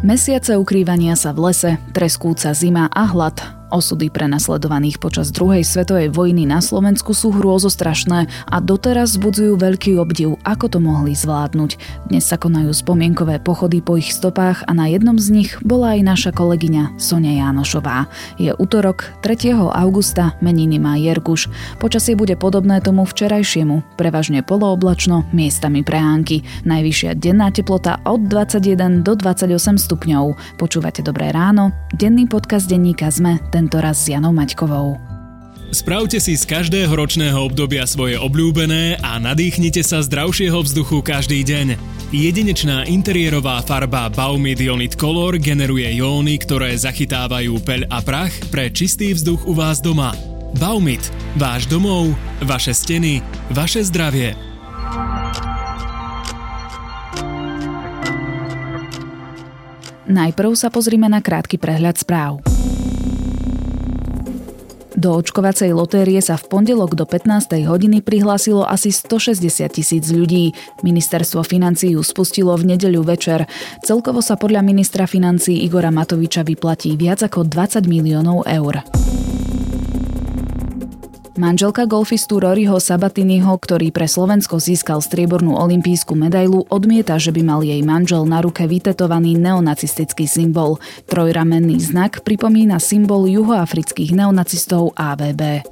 Mesiace ukrývania sa v lese, treskúca zima a hlad. Osudy prenasledovaných počas druhej svetovej vojny na Slovensku sú hrôzostrašné a doteraz vzbudzujú veľký obdiv, ako to mohli zvládnuť. Dnes sa konajú spomienkové pochody po ich stopách a na jednom z nich bola aj naša kolegyňa Sonia Janošová. Je utorok, 3. augusta, meniny má Jerguš. Počasie bude podobné tomu včerajšiemu, prevažne polooblačno, miestami prehánky. Najvyššia denná teplota od 21 do 28 stupňov. Počúvate Dobré ráno, denný podcast denníka SME, tentoraz s Janou Maťkovou. Spravte si z každého ročného obdobia svoje obľúbené a nadýchnite sa zdravšieho vzduchu každý deň. Jedinečná interiérová farba Baumid Ionit Color generuje jóny, ktoré zachytávajú peľ a prach pre čistý vzduch u vás doma. Baumid, váš domov, vaše steny, vaše zdravie. Najprv sa pozrime na krátky prehľad správ. Do očkovacej lotérie sa v pondelok do 15. hodiny prihlásilo asi 160 000 ľudí. Ministerstvo financií ju spustilo v nedeľu večer. Celkovo sa podľa ministra financií Igora Matoviča vyplatí viac ako 20 miliónov eur. Manželka golfistu Roryho Sabatiniho, ktorý pre Slovensko získal striebornú olympijskú medailu, odmieta, že by mal jej manžel na ruke vytetovaný neonacistický symbol. Trojramenný znak pripomína symbol juhoafrických neonacistov AVB.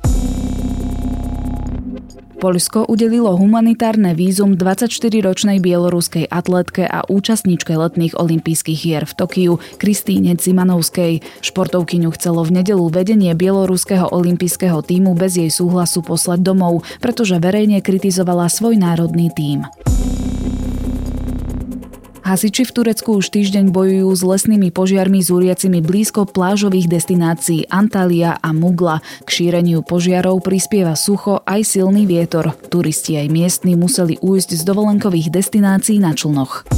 Poľsko udelilo humanitárne vízum 24-ročnej bieloruskej atlétke a účastničke letných olympijských hier v Tokiu Kristýne Cimanovskej. Športovkyňu chcelo v nedeľu vedenie bieloruského olympijského tímu bez jej súhlasu poslať domov, pretože verejne kritizovala svoj národný tím. Hasiči v Turecku už týždeň bojujú s lesnými požiarmi zúriacimi blízko plážových destinácií Antalya a Mugla. K šíreniu požiarov prispieva sucho aj silný vietor. Turisti aj miestni museli újsť z dovolenkových destinácií na člnoch.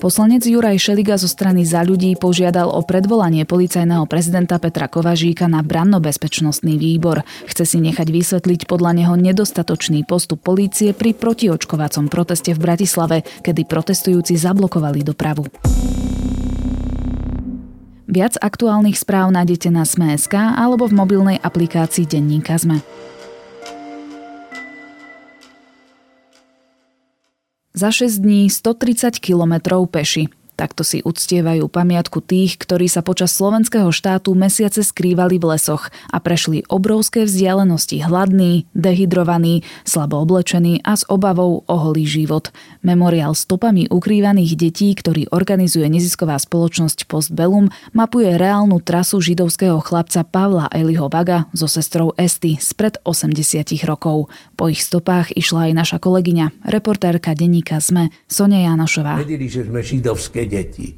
Poslanec Juraj Šeliga zo strany Za ľudí požiadal o predvolanie policajného prezidenta Petra Kovažíka na brannobezpečnostný výbor. Chce si nechať vysvetliť podľa neho nedostatočný postup polície pri protiočkovacom proteste v Bratislave, kedy protestujúci zablokovali dopravu. Viac aktuálnych správ nájdete na sme.sk alebo v mobilnej aplikácii denníka SME. Za 6 dní 130 kilometrov peši. Takto si uctievajú pamiatku tých, ktorí sa počas slovenského štátu mesiace skrývali v lesoch a prešli obrovské vzdialenosti hladní, dehydrovaní, slabo oblečení a s obavou o holý život. Memoriál stopami ukrývaných detí, ktorý organizuje nezisková spoločnosť Post Bellum, mapuje reálnu trasu židovského chlapca Pavla Eliho Vaga so sestrou Esty spred 80 rokov. Po ich stopách išla aj naša kolegyňa, reportérka denníka SME Sonia Janošová. Vedeli, že sme židovské deti.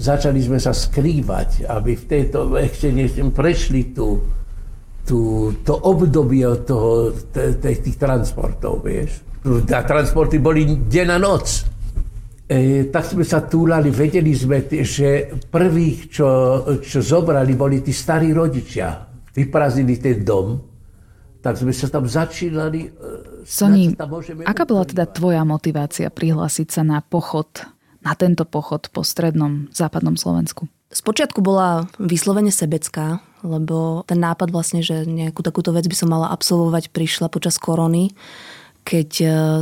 Začali sme sa skrývať, aby v tejto ešte prešli to obdobie od tých transportov, vieš. A transporty boli deň a noc. Tak sme sa túlali, vedeli sme, že prvých, čo zobrali, boli tí starí rodičia. Vyprázdnili ten dom, tak sme sa tam začínali. Soni, aká bola teda tvoja motivácia prihlásiť sa na pochod? Na tento pochod po strednom, západnom Slovensku? Spočiatku bola vyslovene sebecká, lebo ten nápad vlastne, že nejakú takúto vec by som mala absolvovať, prišla počas korony, keď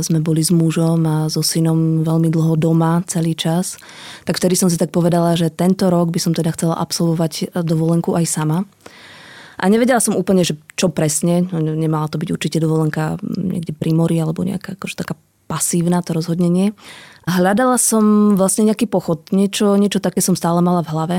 sme boli s mužom a so synom veľmi dlho doma celý čas. Tak vtedy som si tak povedala, že tento rok by som teda chcela absolvovať dovolenku aj sama. A nevedela som úplne, že čo presne. Nemala to byť určite dovolenka niekde pri mori alebo nejaká akože taká pasívna, to rozhodne nie. Hľadala som vlastne nejaký pochod. Niečo také som stále mala v hlave.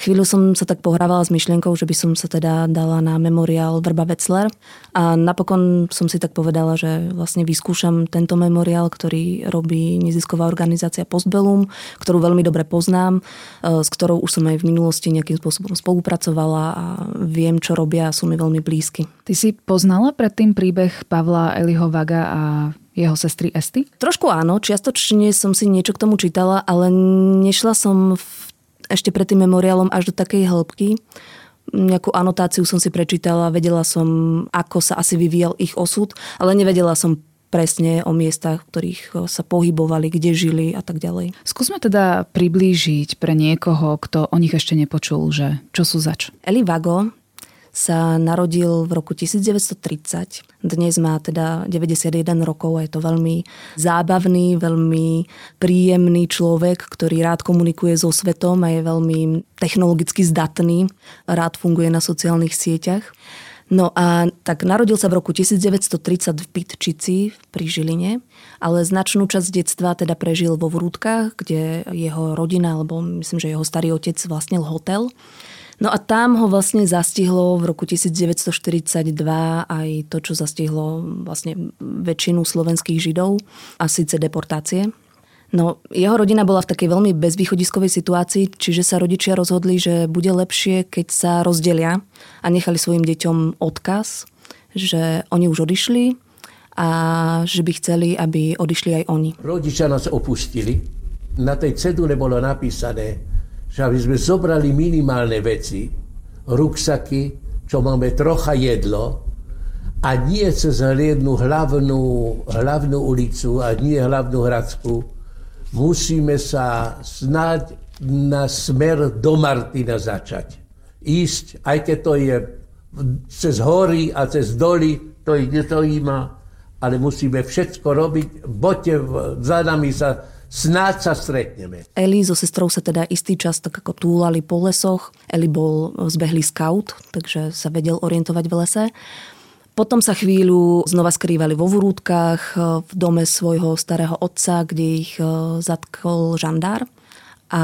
Chvíľu som sa tak pohrávala s myšlienkou, že by som sa teda dala na memoriál Vrba Wetzler. A napokon som si tak povedala, že vlastne vyskúšam tento memoriál, ktorý robí nezisková organizácia Post Bellum, ktorú veľmi dobre poznám, s ktorou už som aj v minulosti nejakým spôsobom spolupracovala a viem, čo robia a sú mi veľmi blízky. Ty si poznala predtým príbeh Pavla Eliho Vaga a jeho sestry Esty? Trošku áno, čiastočne som si niečo k tomu čítala, ale nešla som ešte pred tým memoriálom až do takej hĺbky. Nejakú anotáciu som si prečítala, vedela som, ako sa asi vyvíjal ich osud, ale nevedela som presne o miestach, v ktorých sa pohybovali, kde žili a tak ďalej. Skúsme teda priblížiť pre niekoho, kto o nich ešte nepočul, že čo sú zač. Eli Vago sa narodil v roku 1930. Dnes má teda 91 rokov a je to veľmi zábavný, veľmi príjemný človek, ktorý rád komunikuje so svetom a je veľmi technologicky zdatný. Rád funguje na sociálnych sieťach. No a tak narodil sa v roku 1930 v Bytčici pri Žiline, ale značnú časť detstva teda prežil vo Vrútkach, kde jeho rodina, alebo myslím, že jeho starý otec vlastnil hotel. No a tam ho vlastne zastihlo v roku 1942 aj to, čo zastihlo vlastne väčšinu slovenských Židov, a síce deportácie. No, jeho rodina bola v takej veľmi bezvýchodiskovej situácii, čiže sa rodičia rozhodli, že bude lepšie, keď sa rozdelia, a nechali svojim deťom odkaz, že oni už odišli a že by chceli, aby odišli aj oni. Rodičia nás opustili. Na tej cedule bolo napísané, že aby sme zobrali minimálne veci, ruksaky, čo máme trocha jedlo, a nie cez jednu hlavnú ulicu a nie hlavnú Hradskú. Musíme sa snáď na smer do Martina začať. Ísť, aj keď to je cez hory a cez doly, to nestojíma, ale musíme všetko robiť, boďte za nami sa... Snáď sa stretneme. Eli so sestrou sa teda istý čas tak ako túlali po lesoch. Eli bol zbehlý skaut, takže sa vedel orientovať v lese. Potom sa chvíľu znova skrývali vo Vrútkach, v dome svojho starého otca, kde ich zatkol žandár a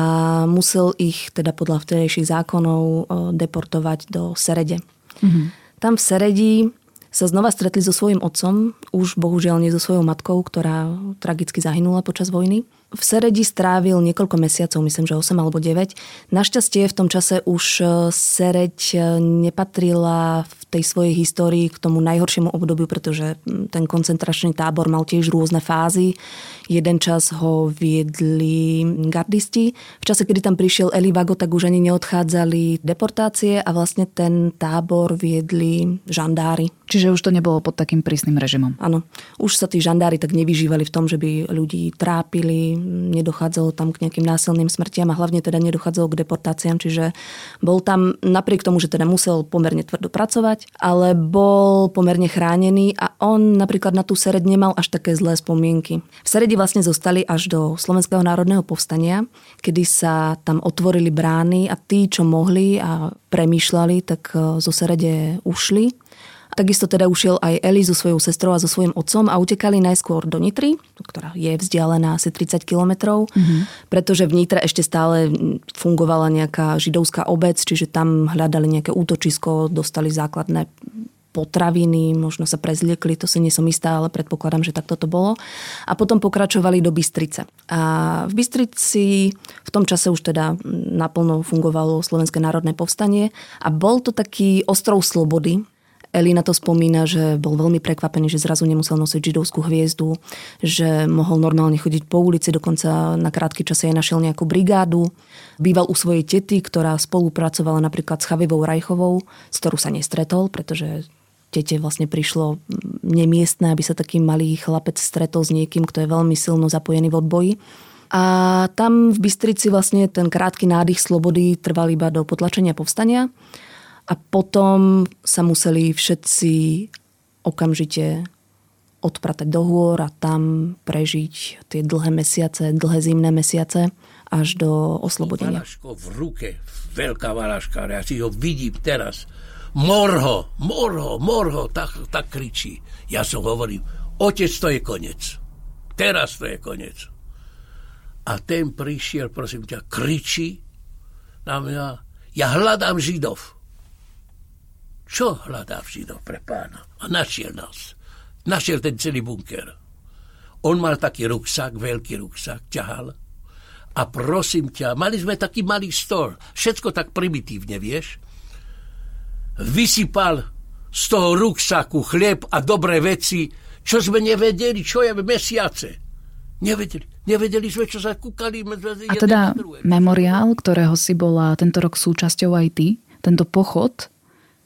musel ich teda podľa vtedajších zákonov deportovať do Serede. Mhm. Tam v Seredi sa znova stretli so svojím otcom, už bohužiaľ nie so svojou matkou, ktorá tragicky zahynula počas vojny. V Seredi strávil niekoľko mesiacov, myslím, že 8 alebo 9. Našťastie v tom čase už Sereď nepatrila v tej svojej histórii k tomu najhoršiemu obdobiu, pretože ten koncentračný tábor mal tiež rôzne fázy. Jeden čas ho viedli gardisti. V čase, kedy tam prišiel Eli Vago, tak už ani neodchádzali deportácie a vlastne ten tábor viedli žandári. Čiže už to nebolo pod takým prísnym režimom. Áno. Už sa tí žandári tak nevyžívali v tom, že by ľudí trápili, nedochádzalo tam k nejakým násilným smrtiam a hlavne teda nedochádzalo k deportáciám. Čiže bol tam, napriek tomu, že teda musel pomerne tvrdo pracovať, ale bol pomerne chránený a on napríklad na tú Sereď nemal až také zlé spomienky. V Seredi vlastne zostali až do Slovenského národného povstania, kedy sa tam otvorili brány a tí, čo mohli a premýšľali, tak zo Serede ušli. Takisto teda ušiel aj Eli so svojou sestrou a so svojím otcom a utekali najskôr do Nitry, ktorá je vzdialená asi 30 kilometrov, pretože v Nitre ešte stále fungovala nejaká židovská obec, čiže tam hľadali nejaké útočisko, dostali základné potraviny, možno sa prezliekli, to si nie som istá, ale predpokladám, že takto to bolo. A potom pokračovali do Bystrice. A v Bystrici v tom čase už teda naplno fungovalo Slovenské národné povstanie a bol to taký ostrov slobody. Eli na to spomína, že bol veľmi prekvapený, že zrazu nemusel nosiť židovskú hviezdu, že mohol normálne chodiť po ulici, dokonca na krátky čase aj našiel nejakú brigádu. Býval u svojej tety, ktorá spolupracovala napríklad s Chavivou Rajchovou, s ktorou sa nestretol, pretože tete vlastne prišlo nemiestne, aby sa taký malý chlapec stretol s niekým, kto je veľmi silno zapojený v odboji. A tam v Bystrici vlastne ten krátky nádych slobody trval iba do potlačenia povstania. A potom sa museli všetci okamžite odpratať do hôr a tam prežiť tie dlhé mesiace, dlhé zimné mesiace až do oslobodenia. Valaško v ruke, veľká valaška, ja si ho vidím teraz. Morho, tak kričí. Ja som hovoril, otec, to je koniec. Teraz to je koniec. A ten prišiel, prosím ťa, kričí na mňa, ja hľadám Židov. Čo hľadá Židov pre pána? A našiel nás. Našiel ten celý bunker. On mal taký ruksak, veľký ruksak, ťahal. A prosím ťa, mali sme taký malý stôl. Všetko tak primitívne, vieš. Vysypal z toho ruksaku chlieb a dobré veci, čo sme nevedeli, čo je mesiace. Nevedeli sme, čo sa kúkali. A teda memoriál, ktorého si bola tento rok súčasťou aj ty, tento pochod,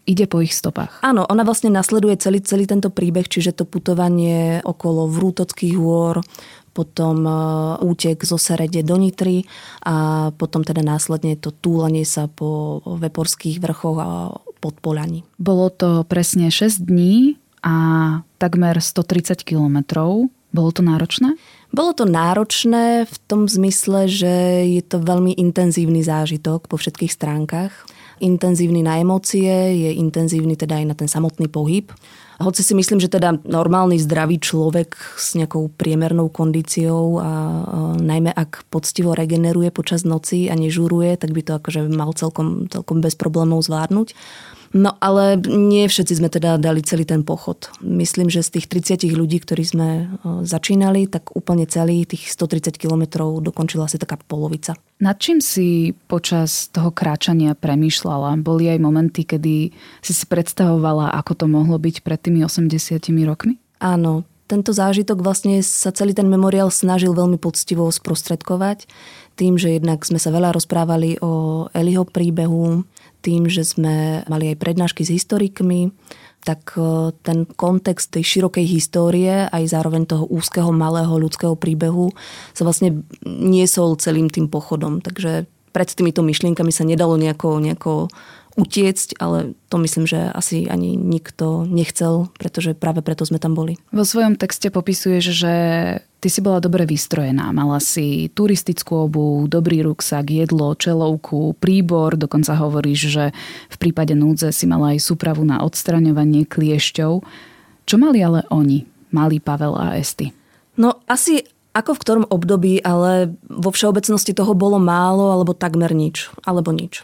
ide po ich stopách. Áno, ona vlastne nasleduje celý tento príbeh, čiže to putovanie okolo Vrútockých hôr, potom útek zo Serede do Nitry a potom teda následne to túlanie sa po Veporských vrchoch a pod Poľani. Bolo to presne 6 dní a takmer 130 kilometrov. Bolo to náročné? Bolo to náročné v tom zmysle, že je to veľmi intenzívny zážitok po všetkých stránkach. Intenzívny na emócie, je intenzívny teda aj na ten samotný pohyb. Hoci si myslím, že teda normálny zdravý človek s nejakou priemernou kondíciou a najmä ak poctivo regeneruje počas noci a nežuruje, tak by to akože mal celkom bez problémov zvládnuť. No ale nie všetci sme teda dali celý ten pochod. Myslím, že z tých 30 ľudí, ktorí sme začínali, tak úplne celý tých 130 kilometrov dokončila asi taká polovica. Nad čím si počas toho kráčania premýšľala? Boli aj momenty, kedy si si predstavovala, ako to mohlo byť pred tými 80 rokmi? Áno. Tento zážitok vlastne sa celý ten memoriál snažil veľmi poctivo sprostredkovať tým, že jednak sme sa veľa rozprávali o Eliho príbehu, tým, že sme mali aj prednášky s historikmi, tak ten kontext tej širokej histórie aj zároveň toho úzkeho, malého ľudského príbehu sa vlastne niesol celým tým pochodom. Takže pred týmito myšlienkami sa nedalo nejako utiecť, ale to myslím, že asi ani nikto nechcel, pretože práve preto sme tam boli. Vo svojom texte popisuješ, že ty si bola dobre vystrojená. Mala si turistickú obuv, dobrý ruksak, jedlo, čelovku, príbor. Dokonca hovoríš, že v prípade núdze si mala aj súpravu na odstraňovanie kliešťov. Čo mali ale oni? Malý Pavel a Esty. No asi ako v ktorom období, ale vo všeobecnosti toho bolo málo, alebo takmer nič. Alebo nič.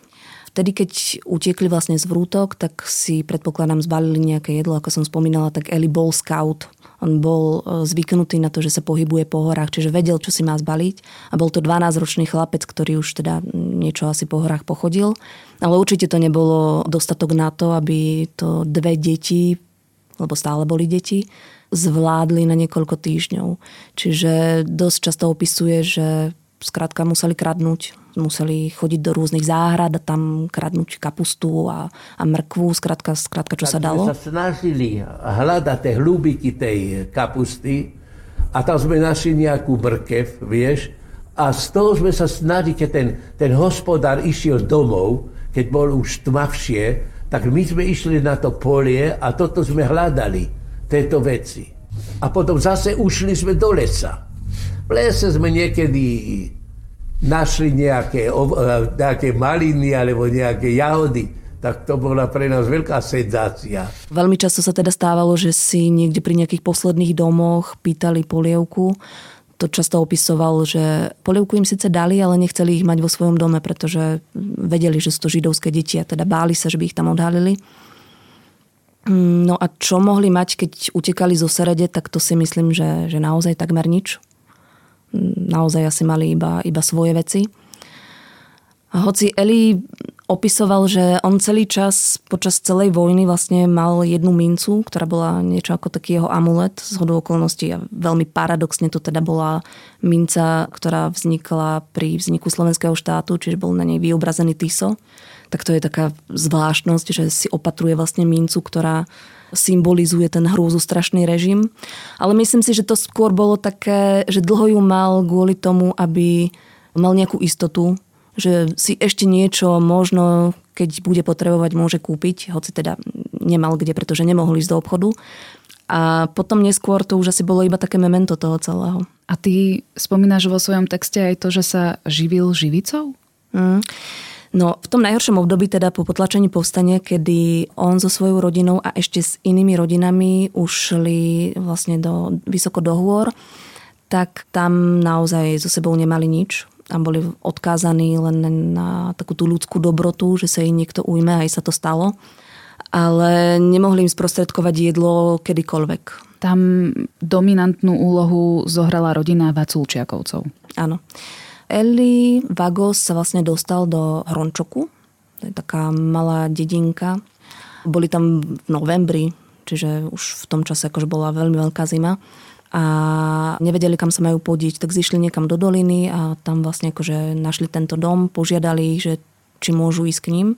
Vtedy, keď utiekli vlastne z Vrútok, tak si predpokladám zbalili nejaké jedlo. Ako som spomínala, tak Eli bol scout. On bol zvyknutý na to, že sa pohybuje po horách, čiže vedel, čo si má zbaliť. A bol to 12-ročný chlapec, ktorý už teda niečo asi po horách pochodil. Ale určite to nebolo dostatok na to, aby to dve deti, lebo stále boli deti, zvládli na niekoľko týždňov. Čiže dosť často opisuje, že skrátka museli kradnúť, museli chodiť do rôznych záhrad a tam kradnúť kapustu a mrkvu, skrátka čo tak sa dalo. Sa snažili hľadať tie hľúbiky tej kapusty a tam sme našli nejakú mrkev, vieš, a z toho sme sa snažili, keď ten hospodár išiel domov, keď bol už tmavšie, tak my sme išli na to polie a toto sme hľadali, tieto veci. A potom zase ušli sme do lesa. V lese sme niekedy našli nejaké maliny alebo nejaké jahody. Tak to bola pre nás veľká senzácia. Veľmi často sa teda stávalo, že si niekde pri nejakých posledných domoch pýtali polievku. To často opisoval, že polievku im síce dali, ale nechceli ich mať vo svojom dome, pretože vedeli, že sú to židovské deti a teda báli sa, že by ich tam odhalili. No a čo mohli mať, keď utekali zo Serede, tak to si myslím, že naozaj takmer nič. Naozaj asi mali iba svoje veci. A hoci Eli opisoval, že on celý čas počas celej vojny vlastne mal jednu mincu, ktorá bola niečo ako taký jeho amulet zhodou okolností a veľmi paradoxne to teda bola minca, ktorá vznikla pri vzniku slovenského štátu, čiže bol na nej vyobrazený Tiso. Tak to je taká zvláštnosť, že si opatruje vlastne mincu, ktorá symbolizuje ten hrôzostrašný režim. Ale myslím si, že to skôr bolo také, že dlho ju mal kvôli tomu, aby mal nejakú istotu, že si ešte niečo možno, keď bude potrebovať, môže kúpiť, hoci teda nemal kde, pretože nemohol ísť do obchodu. A potom neskôr to už asi bolo iba také memento toho celého. A ty spomínaš vo svojom texte aj to, že sa živil živicou? No, v tom najhoršom období, teda po potlačení povstania, kedy on so svojou rodinou a ešte s inými rodinami ušli vlastne vysoko do hôr, tak tam naozaj so sebou nemali nič a boli odkázaní len na takú tú ľudskú dobrotu, že sa im niekto ujme, aj sa to stalo. Ale nemohli im sprostredkovať jedlo kedykoľvek. Tam dominantnú úlohu zohrala rodina Vacuľčiakovcov. Áno. Eli Vago sa vlastne dostal do Hrončoku, to je taká malá dedinka. Boli tam v novembri, čiže už v tom čase akože bola veľmi veľká zima a nevedeli, kam sa majú podiť, tak zišli niekam do doliny a tam vlastne akože našli tento dom, požiadali ich, že či môžu ísť k ním.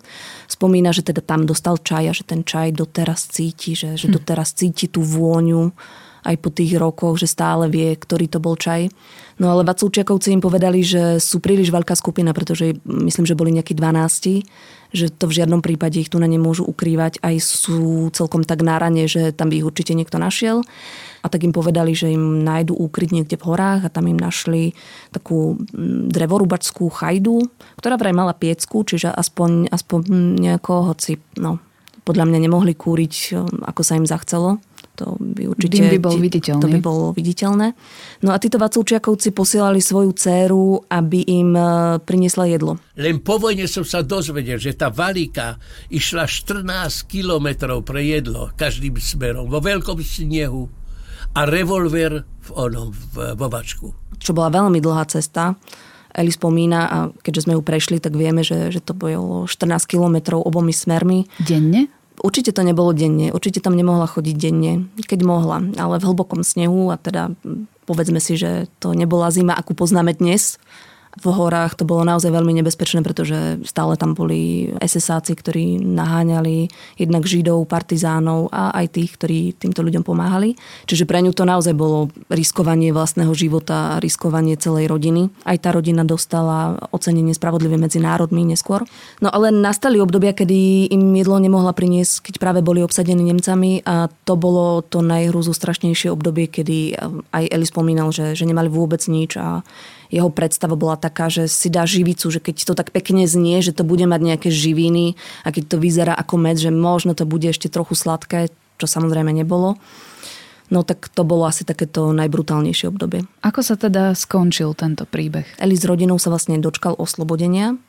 Spomína, že teda tam dostal čaj a že ten čaj doteraz cíti, že doteraz cíti tú vôňu aj po tých rokoch, že stále vie, ktorý to bol čaj. No ale Vacuľčiakovci im povedali, že sú príliš veľká skupina, pretože myslím, že boli nejakí 12, že to v žiadnom prípade ich tu na nemôžu ukrývať, aj sú celkom tak na rane, že tam by ich určite niekto našiel. A tak im povedali, že im nájdu úkryt niekde v horách a tam im našli takú drevorúbačskú chajdu, ktorá vraj mala piecku, čiže aspoň nejako, hoci no, podľa mňa nemohli kúriť, ako sa im zachcelo. To by určite dym by bol viditeľný. To by bolo viditeľné. No a títo Vacuľčiakovci posielali svoju dcéru, aby im priniesla jedlo. Len po vojne som sa dozvedel, že tá valíka išla 14 kilometrov pre jedlo každým smerom, vo veľkom snehu a revolver vo vačku. Čo bola veľmi dlhá cesta. Eli spomína, a keďže sme ju prešli, tak vieme, že to bolo 14 kilometrov obomi smermi. Denne? Určite to nebolo denne, určite tam nemohla chodiť denne, keď mohla, ale v hlbokom snehu a teda povedzme si, že to nebola zima, akú poznáme dnes. V horách to bolo naozaj veľmi nebezpečné, pretože stále tam boli SS-áci, ktorí naháňali jednak Židov, partizánov a aj tých, ktorí týmto ľuďom pomáhali. Čiže pre ňu to naozaj bolo riskovanie vlastného života a riskovanie celej rodiny. Aj tá rodina dostala ocenenie spravodlivé medzi národmi neskôr. No ale nastali obdobia, kedy im jedlo nemohla priniesť, keď práve boli obsadení Nemcami a to bolo to najhrúzu strašnejšie obdobie, kedy aj Eli spomínal, že nemali vôbec nič a jeho predstava bola taká, že si dá živicu, že keď to tak pekne znie, že to bude mať nejaké živiny a keď to vyzerá ako med, že možno to bude ešte trochu sladké, čo samozrejme nebolo. No tak to bolo asi takéto najbrutálnejšie obdobie. Ako sa teda skončil tento príbeh? Eli s rodinou sa vlastne dočkal oslobodenia.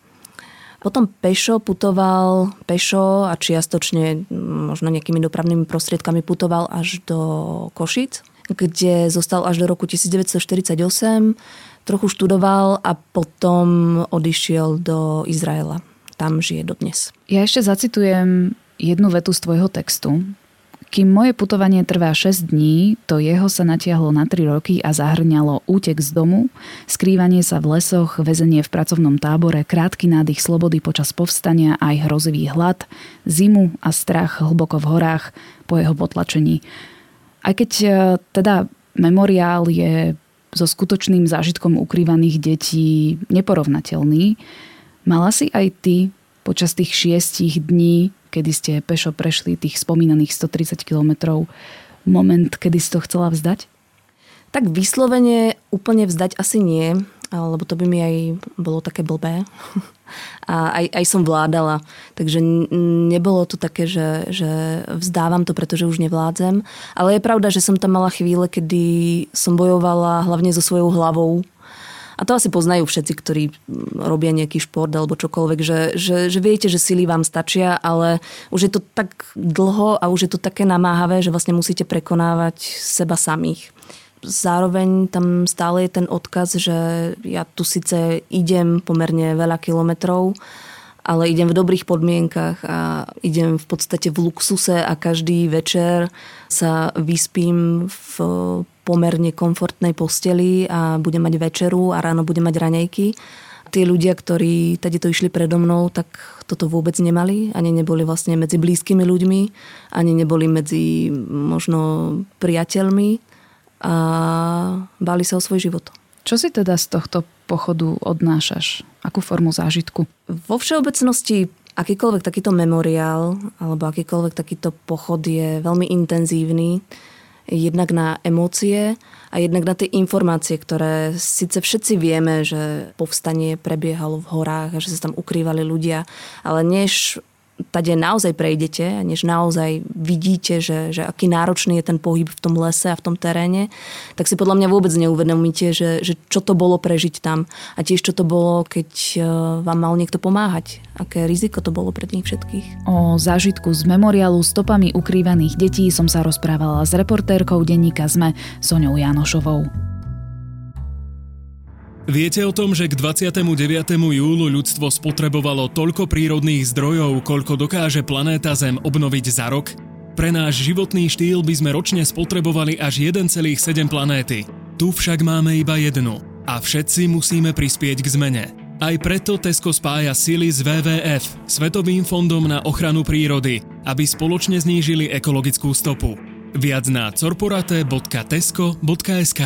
Potom putoval pešo a čiastočne možno nejakými dopravnými prostriedkami putoval až do Košíc, kde zostal až do roku 1948, trochu študoval a potom odišiel do Izraela. Tam žije dodnes. Ja ešte zacitujem jednu vetu z tvojho textu. Kým moje putovanie trvá 6 dní, to jeho sa natiahlo na 3 roky a zahrňalo útek z domu, skrývanie sa v lesoch, väzenie v pracovnom tábore, krátky nádych slobody počas povstania, aj hrozivý hlad, zimu a strach hlboko v horách po jeho potlačení. Aj keď teda memoriál je so skutočným zážitkom ukrývaných detí neporovnateľný. Mala si aj ty počas tých 6 dní, kedy ste pešo prešli tých spomínaných 130 kilometrov, moment, kedy si to chcela vzdať? Tak vyslovene úplne vzdať asi nie, lebo to by mi aj bolo také blbé. A aj som vládala. Takže nebolo to také, že vzdávam to, pretože už nevládzem. Ale je pravda, že som tam mala chvíle, kedy som bojovala hlavne so svojou hlavou. A to asi poznajú všetci, ktorí robia nejaký šport alebo čokoľvek, že viete, že sily vám stačia, ale už je to tak dlho a už je to také namáhavé, že vlastne musíte prekonávať seba samých. Zároveň tam stále je ten odkaz, že ja tu síce idem pomerne veľa kilometrov, ale idem v dobrých podmienkach a idem v podstate v luxuse a každý večer sa vyspím v pomerne komfortnej posteli a budem mať večeru a ráno budem mať raňajky. Tí ľudia, ktorí tadeto išli predo mnou, tak toto vôbec nemali. Ani neboli vlastne medzi blízkymi ľuďmi, ani neboli medzi možno priateľmi. A báli sa o svoj život. Čo si teda z tohto pochodu odnášaš? Akú formu zážitku? Vo všeobecnosti akýkoľvek takýto memoriál alebo akýkoľvek takýto pochod je veľmi intenzívny. Jednak na emócie a jednak na tie informácie, ktoré síce všetci vieme, že povstanie prebiehalo v horách a že sa tam ukrývali ľudia, ale než tade naozaj prejdete, než naozaj vidíte, že aký náročný je ten pohyb v tom lese a v tom teréne, tak si podľa mňa vôbec neuvedomíte, že čo to bolo prežiť tam. A tiež čo to bolo, keď vám mal niekto pomáhať. Aké riziko to bolo pre nich všetkých. O zážitku z memoriálu Stopami ukrývaných detí som sa rozprávala s reportérkou denníka SME Soniou Janošovou. Viete o tom, že k 29. júlu ľudstvo spotrebovalo toľko prírodných zdrojov, koľko dokáže planéta Zem obnoviť za rok? Pre náš životný štýl by sme ročne spotrebovali až 1,7 planéty. Tu však máme iba jednu a všetci musíme prispieť k zmene. Aj preto Tesco spája sily s WWF, Svetovým fondom na ochranu prírody, aby spoločne znížili ekologickú stopu. Viac na corporate.tesco.sk.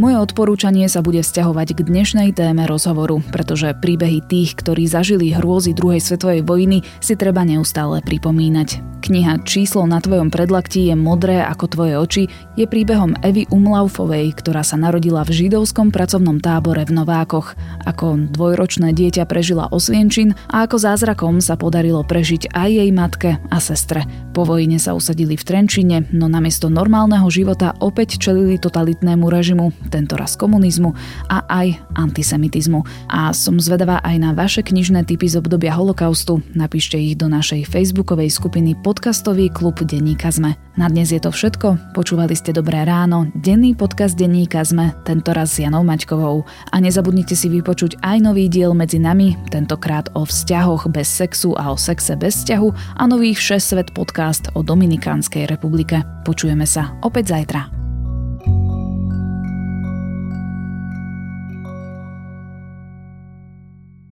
Moje odporúčanie sa bude vzťahovať k dnešnej téme rozhovoru, pretože príbehy tých, ktorí zažili hrôzy druhej svetovej vojny, si treba neustále pripomínať. Kniha Číslo na tvojom predlaktí je modré ako tvoje oči je príbehom Evy Umlaufovej, ktorá sa narodila v židovskom pracovnom tábore v Novákoch. Ako dvojročné dieťa prežila Osvienčin a ako zázrakom sa podarilo prežiť aj jej matke a sestre. Po vojne sa usadili v Trenčine, no namiesto normálneho života opäť čelili totalitnému režimu, tentoraz komunizmu a aj antisemitizmu. A som zvedavá aj na vaše knižné tipy z obdobia holokaustu. Napíšte ich do našej facebookovej skupiny Podcastový klub Denníka Sme. Na dnes je to všetko. Počúvali ste Dobré ráno, denný podcast Denníka Sme, tentoraz s Janou Maťkovou. A nezabudnite si vypočuť aj nový diel Medzi nami, tentokrát o vzťahoch bez sexu a o sexe bez vzťahu, a nový Všesvet podcast o Dominikánskej republike. Počujeme sa opäť zajtra.